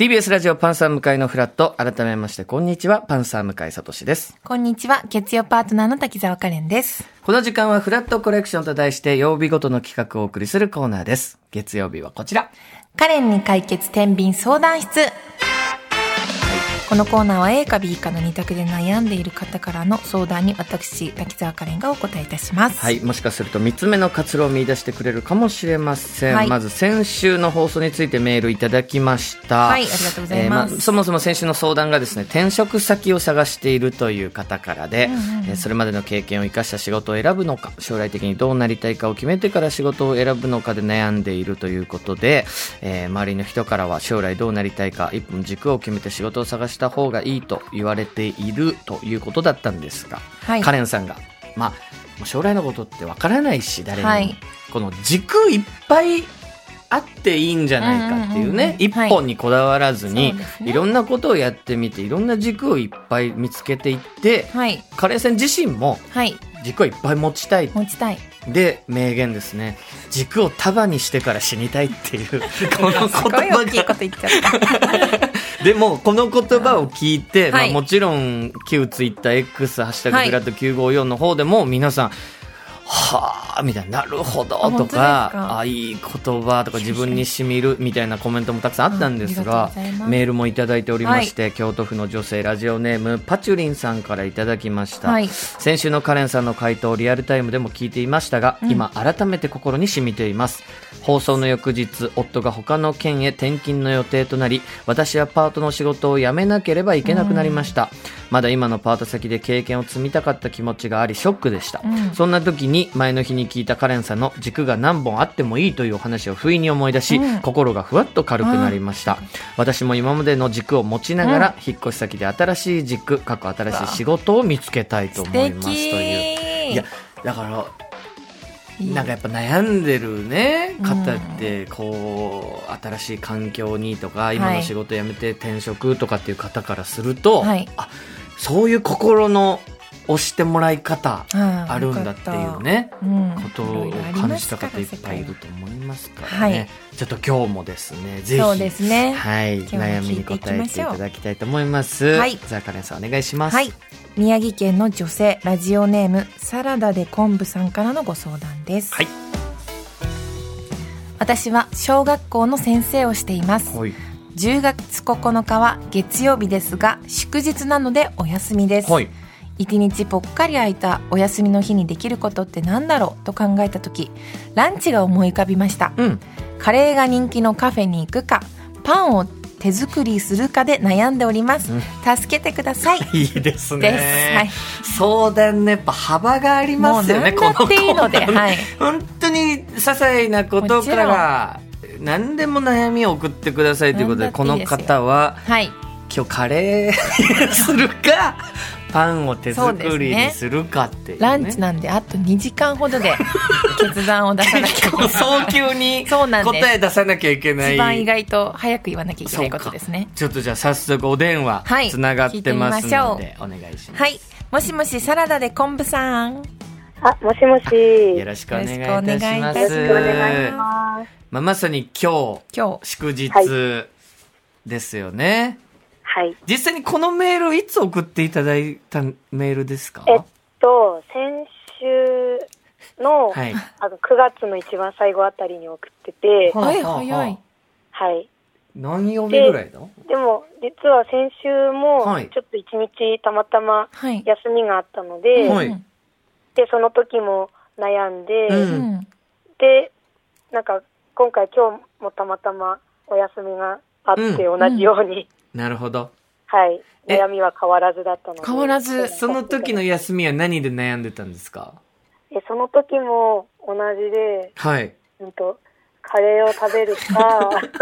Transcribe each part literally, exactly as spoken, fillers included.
ティービーエス ラジオパンサー向井のフラット、改めましてこんにちは、パンサー向井聡です。こんにちは、月曜パートナーの滝沢カレンです。この時間はフラットコレクションと題して曜日ごとの企画をお送りするコーナーです。月曜日はこちら、カレンに解決天秤相談室。このコーナーは A か B かのに択で悩んでいる方からの相談に私、滝沢カレンがお答えいたします。はい、もしかするとみっつめの活路を見出してくれるかもしれません。はい、まず先週の放送についてメールいただきました。はい、ありがとうございます。えーま、そもそも先週の相談がですね、転職先を探しているという方からで、うんうんうん、えー、それまでの経験を生かした仕事を選ぶのか、将来的にどうなりたいかを決めてから仕事を選ぶのかで悩んでいるということで、えー、周りの人からは将来どうなりたいか、一本軸を決めて仕事を探してした方がいいと言われているということだったんですが、はい、カレンさんが、まあ、将来のことってわからないし誰に、はい、この軸いっぱいあっていいんじゃないかっていうね、うんうんうん、一本にこだわらずに、はいね、いろんなことをやってみていろんな軸をいっぱい見つけていって、はい、カレンさん自身も軸をいっぱい持ちたい、持ちたいで名言ですね、軸を束にしてから死にたいっていうこの言葉がすごい大きいこと言っちゃったでもこの言葉を聞いて、はい、まあ、もちろん旧ツイッター X ハッシュタグフラットきゅうごよんの方でも皆さん、はあみたいな、なるほどとか、ああいい言葉とか自分にしみるみたいなコメントもたくさんあったんですが、メールもいただいておりまして、はい、京都府の女性ラジオネームパチュリンさんからいただきました、はい、先週のカレンさんの回答をリアルタイムでも聞いていましたが、うん、今改めて心に染みています。放送の翌日、夫が他の県へ転勤の予定となり、私はパートの仕事を辞めなければいけなくなりました、うん、まだ今のパート先で経験を積みたかった気持ちがありショックでした、うん、そんな時に前の日に聞いたカレンさんの軸が何本あってもいいというお話を不意に思い出し、うん、心がふわっと軽くなりました、うん、私も今までの軸を持ちながら、うん、引っ越し先で新しい軸、過去新しい仕事を見つけたいと思いますという。いやだからなんかやっぱ悩んでる、ね、方ってこう、うん、新しい環境にとか今の仕事辞めて転職とかっていう方からすると、はい、あ、そういう心の押してもらい方あるんだっていうね、うん、ことを感じた方いっぱいいると思いますからね、はい、ちょっと今日もですね、ぜひ、そうですね、はい、悩みに答えていただきたいと思います。はい、じゃあカレンさんお願いします。はい、宮城県の女性ラジオネームサラダで昆布さんからのご相談です、はい、私は小学校の先生をしています、はい、じゅうがつここのかは月曜日ですが祝日なのでお休みです。はい、一日ぽっかり空いたお休みの日にできることってなんだろうと考えた時、ランチが思い浮かびました、うん、カレーが人気のカフェに行くかパンを手作りするかで悩んでおります、うん、助けてください。いいですねです、はい、相談ね、やっぱ幅がありますよね。もう何だっていいので、はい、本当に些細なことから何でも悩みを送ってくださいということで、この方は、はい、今日カレーするかパンを手作りにするかっていう、ね、ランチなんであとにじかんほどで決断を出さなきゃいけない早急に答え出さなきゃいけない、一番意外と早く言わなきゃいけないことですね。ちょっとじゃあ早速お電話つながってますので、はい、お願いします、はい、もしもしサラダで昆布さん。あ、もしもし、よろしくお願いいたします。よろしくお願いします、まあ、まさに今 日, 今日祝日ですよね。はいはい、実際にこのメールいつ送っていただいたメールですか？えっと、先週 の,、はい、あのくがつの一番最後あたりに送ってて、はい早い、はい、何曜日ぐらいだ？ で, でも実は先週もちょっと一日たまたま休みがあったので、はいはい、でその時も悩んで、うん、でなんか今回今日もたまたまお休みがあって、うん、同じように、うんなるほど、はい、悩みは変わらずだったので、変わらず。その時の休みは何で悩んでたんですか？えその時も同じで、はい、うんとカレーを食べるかえっと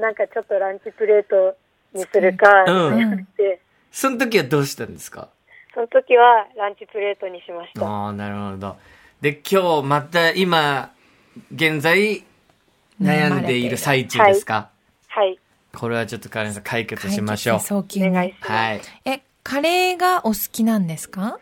なんかちょっとランチプレートにするか、うん、その時はどうしたんですか？その時はランチプレートにしました。ああなるほど。で今日また今現在悩んでいる最中ですか？はい、はいこれはちょっとカレンさん解決しましょう。早急に、はい、えカレーがお好きなんですか？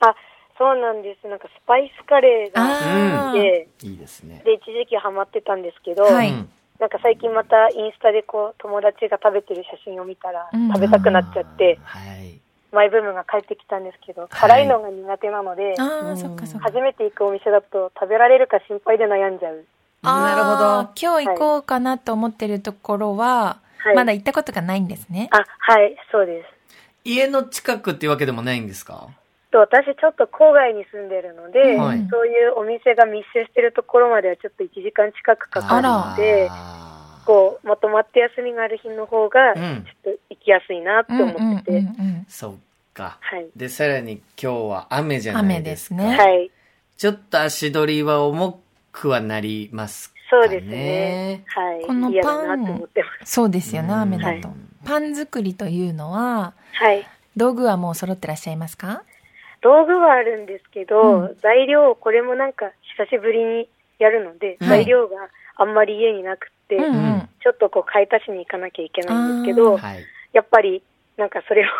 あそうなんです。なんかスパイスカレーが好きで、いいですね。で一時期ハマってたんですけど、はい、なんか最近またインスタでこう友達が食べてる写真を見たら食べたくなっちゃって、はい、マイブームが帰ってきたんですけど、はい、辛いのが苦手なので、あ、そっかそっか、初めて行くお店だと食べられるか心配で悩んじゃう。あ、なるほど。今日行こうかなと思ってるところは、はい、まだ行ったことがないんですね。あ、はい、そうです。家の近くっていうわけでもないんですか？私ちょっと郊外に住んでるので、はい、そういうお店が密集してるところまではちょっといちじかん近くかかるので、こうまとまって休みがある日の方がちょっと行きやすいなって思ってて、うんうんうんうん、そっか、はい、でさらに今日は雨じゃないですか。雨ですね、はい、ちょっと足取りは重くはなりますかね。そうですね、はい、このパン、そうですよね、雨だと、はい、パン作りというのは、はい、道具はもう揃ってらっしゃいますか？道具はあるんですけど、うん、材料をこれもなんか久しぶりにやるので、うん、材料があんまり家になくて、うんうん、ちょっとこう買い足しに行かなきゃいけないんですけど、はい、やっぱりなんかそれを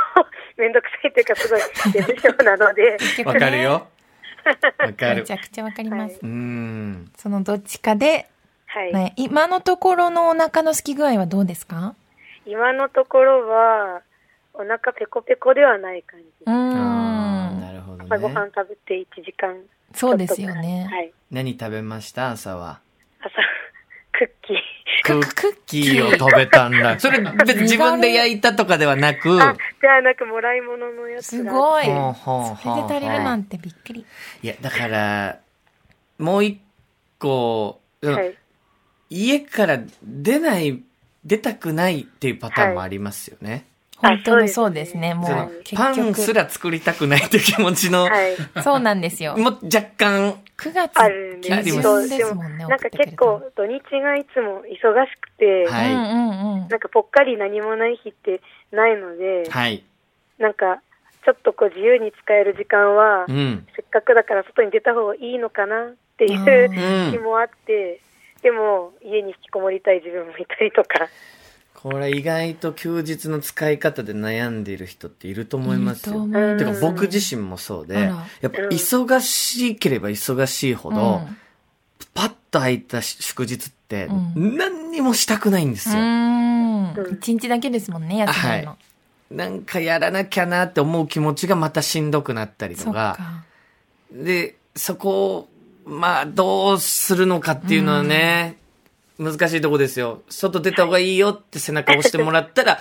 めんどくさいというかすごい出るようなのでわかるよわかるめちゃくちゃわかります、はい、うーん、そのどっちかで、はいね、今のところのお腹の空き具合はどうですか？今のところはお腹ペコペコではない感じ。うーん、なるほどね。朝ごはん食べていちじかん。そうですよね、はい、何食べました？朝は朝クッキークッキーを食べたんだ。それ別に自分で焼いたとかではなくあ、じゃあなんかもらい物のやつがあって、すごい、それで足りるなんてびっくり。いやだからもう一個、はい、家から出ない出たくないっていうパターンもありますよね、はい、本当にそうですね。もうパンすら作りたくないって気持ちの、はい、そうなんですよ。もう若干くがつあるんですけど、でもなんか結構土日がいつも忙しくて、はい、なんかぽっかり何もない日ってないので、はい、なんかちょっとこう自由に使える時間は、うん、せっかくだから外に出た方がいいのかなっていう気もあって、うん、でも家に引きこもりたい自分もいたりとか。これ意外と休日の使い方で悩んでいる人っていると思いますよ。てか僕自身もそうで、やっぱ忙しければ忙しいほど、うん、パッと空いた祝日って何にもしたくないんですよ。一日だけですもんね、休みの、はい、なんかやらなきゃなって思う気持ちがまたしんどくなったりとか、でそこをまあどうするのかっていうのはね、難しいとこですよ。外出た方がいいよって背中を押してもらったら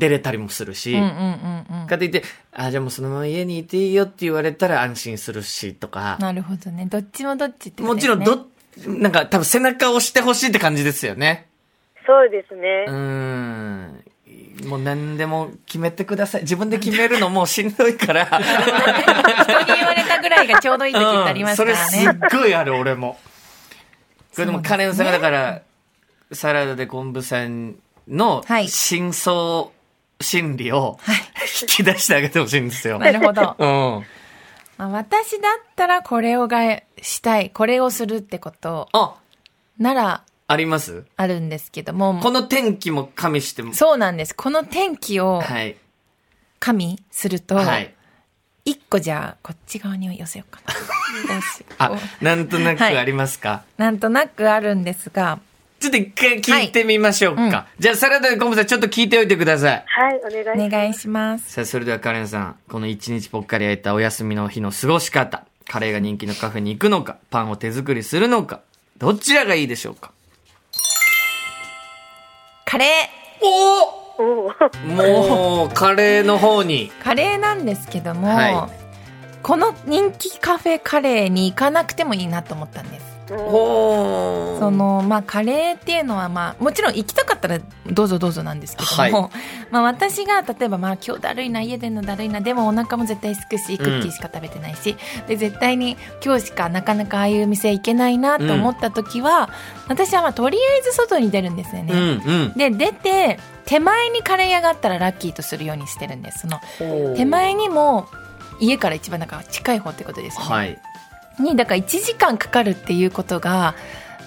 出れたりもするし、はい、うんうんうんうん、かといってあじゃあもうそのまま家にいていいよって言われたら安心するしとか。なるほどね。どっちもどっちってことですね。もちろんどなんか多分背中を押してほしいって感じですよね。そうですね。うーん、もう何でも決めてください。自分で決めるのもうしんどいから人に言われたぐらいがちょうどいい時ってありますからね、うん、それすっごいある俺も。これでもカレンさんがだからサラダで昆布さんの深層心理を、はい、引き出してあげてほしいんですよ。なるほど、うん、まあ、私だったらこれをがしたい、これをするってことならあります？あるんですけども、この天気も加味しても。そうなんです。この天気を加味すると、はい、いっこじゃあこっち側に寄せようかなあ、なんとなくありますか？はい、なんとなくあるんですが、ちょっと一回聞いてみましょうか、はい、うん、じゃあサラダで昆布さんちょっと聞いておいてください。はい、お願いします。お願いします。さあそれではカレンさん、この一日ぽっかり空いたお休みの日の過ごし方、カレーが人気のカフェに行くのか、パンを手作りするのか、どちらがいいでしょうか？カレー。おーもうカレーの方に。カレーなんですけども、はい、この人気カフェカレーに行かなくてもいいなと思ったんです。おそのまあ、カレーっていうのは、まあ、もちろん行きたかったらどうぞどうぞなんですけども、はい、まあ、私が例えば、まあ、今日だるいな、家でのだるいな、でもお腹も絶対すくし、クッキーしか食べてないし、うん、で絶対に今日しかなかなかああいう店行けないなと思った時は、うん、私はまあとりあえず外に出るんですよね、うんうん、で出て手前にカレー屋があったらラッキーとするようにしてるんです。その手前にも家から一番なんか近い方ってことですよね、はい、にだからいちじかんかかるっていうことが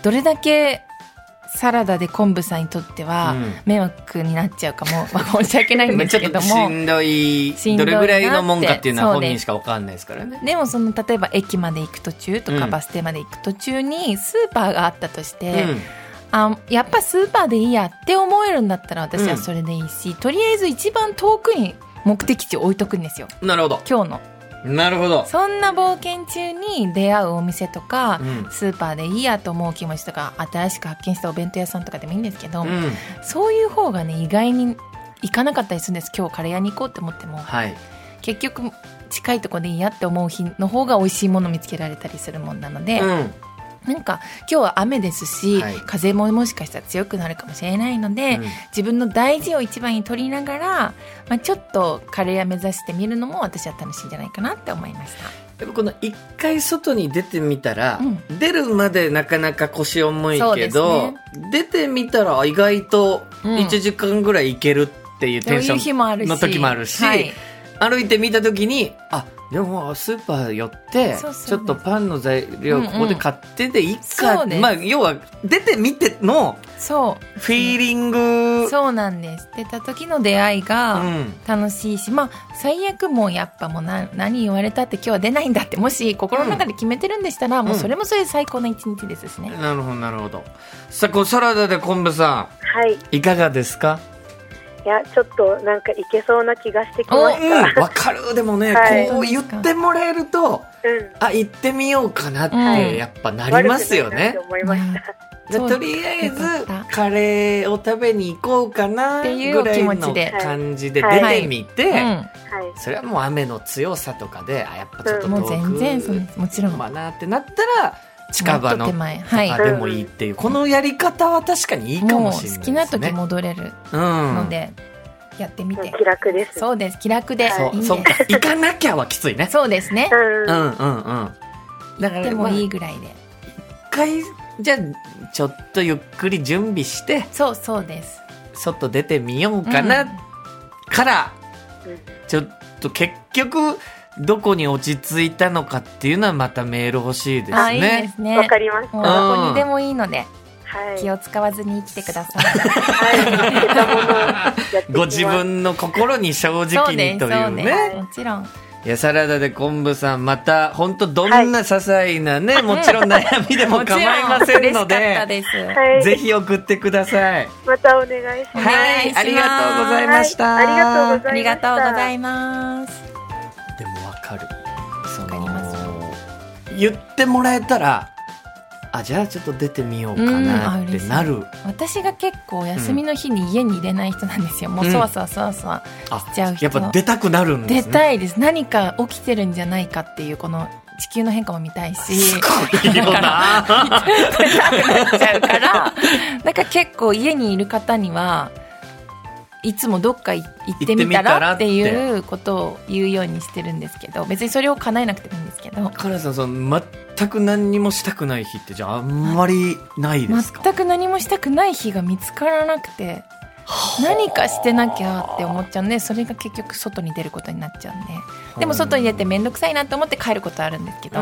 どれだけサラダで昆布さんにとっては迷惑になっちゃうかも、うん、申し訳ないんですけどもちょっとしんどい、しんどいなって、どれぐらいのもんかっていうのは本人しか分かんないですからね。でもその例えば駅まで行く途中とかバス停まで行く途中にスーパーがあったとして、うん、あ、やっぱスーパーでいいやって思えるんだったら私はそれでいいし、うん、とりあえず一番遠くに目的地を置いとくんですよ。なるほど。今日の。なるほど。そんな冒険中に出会うお店とか、うん、スーパーでいいやと思う気持ちとか、新しく発見したお弁当屋さんとかでもいいんですけど、うん、そういう方がね、意外に行かなかったりするんです。今日カレー屋に行こうって思っても、はい、結局近いとこでいいやって思う日の方が美味しいもの見つけられたりするもんなので、うん、なんか今日は雨ですし、はい、風ももしかしたら強くなるかもしれないので、うん、自分の大事を一番に取りながら、まあ、ちょっとカレー屋目指してみるのも私は楽しいんじゃないかなって思いました。やっぱこの一回外に出てみたら、うん、出るまでなかなか腰重いけど、ね、出てみたら意外といちじかんぐらい行けるっていうテンションの時もあるし、はい、歩いてみた時に、あ、でもスーパー寄ってちょっとパンの材料ここで買ってでいいか、うんうん、まあ、要は出てみてのフィーリング、そう、そうなんです。出た時の出会いが楽しいし、うん、まあ、最悪もうやっぱもうな何言われたって今日は出ないんだってもし心の中で決めてるんでしたら、うん、もうそれもそれ最高な一日ですしね、うん、なるほどなるほど。さあ、こうサラダで昆布さん、はい、いかがですか？いや、ちょっとなんかいけそうな気がしてきました。わ、うん、かる。でもね、はい、こう言ってもらえると、うん、あ、行ってみようかなってやっぱなりますよね、うん、悪くないなって思いました。とりあえずカレーを食べに行こうかなぐらいの感じで出てみて、はいはいはいはい、それはもう雨の強さとかで、あ、やっぱちょっと遠く、うん、もう全然もちろんまあなってなったら近場のとかでもいいっていう、はい、このやり方は確かにいいかもしれないですね。もう好きな時戻れるので、うん、やってみて気楽です。そうです、気楽で、はい、いいんです。そうか、行かなきゃはきついね。そうですね、うんうんうん、だからでもいいぐらいで、まあ、一回じゃあちょっとゆっくり準備して、そうそうです、外出てみようかな、うん、から、うん、ちょっと結局どこに落ち着いたのかっていうのはまたメール欲しいですね。あ、いいですね。わかりました。どこにでもいいので、はい、気を使わずに生きてください、はい、ご自分の心に正直にというね。そうです、そうです、もちろん。いや、サラダで昆布さん、また本当どんな些細なね、はい、もちろん悩みでも構いませんので、はい、ぜひ送ってください。またお願いします。はい、ありがとうございました、はい、ありがとうございます。でも分かる、その言ってもらえたら、あ、じゃあちょっと出てみようかなってなる。私が結構休みの日に家に入れない人なんですよ、うん、もうそわそわそわそわしちゃう人。やっぱ出たくなるんですね。出たいです。何か起きてるんじゃないかっていう、この地球の変化も見たいし、すごいよな出たくなっちゃうから、なんか結構家にいる方にはいつもどっか行ってみたらっていうことを言うようにしてるんですけど、別にそれを叶えなくてもいいんですけど。カラさん、その全く何にもしたくない日ってじゃああんまりないですか？全く何もしたくない日が見つからなくて、何かしてなきゃって思っちゃうんで、それが結局外に出ることになっちゃうんで、でも外に出て面倒くさいなと思って帰ることあるんですけど、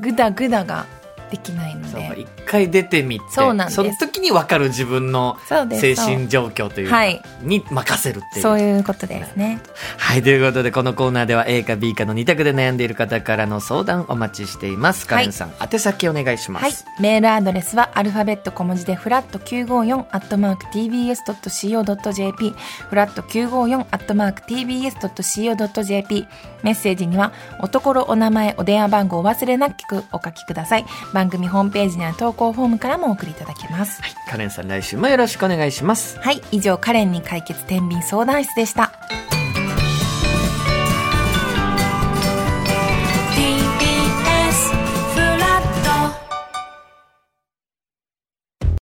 グダグダができないので、一回出てみて、 そうなんです。その時に分かる自分の精神状況というかに任せるっていう、そういうことですね。はい、ということでこのコーナーでは A か B かのに択で悩んでいる方からの相談お待ちしています。カレンさん、はい、宛先お願いします。はい、メールアドレスはアルファベット小文字でフラット きゅうごよん アットマーク ティービーエス ドット シーオー ドット ジェーピー フラット きゅうごよん アットマーク ティービーエス ドット シーオー ドット ジェーピー メッセージにはおところ、お名前、お電話番号を忘れなくお書きください。番組ホームページには投稿フォームからもお送りいただけます。はい、カレンさん、来週もよろしくお願いします。はい、以上、カレンに解決天秤相談室でした。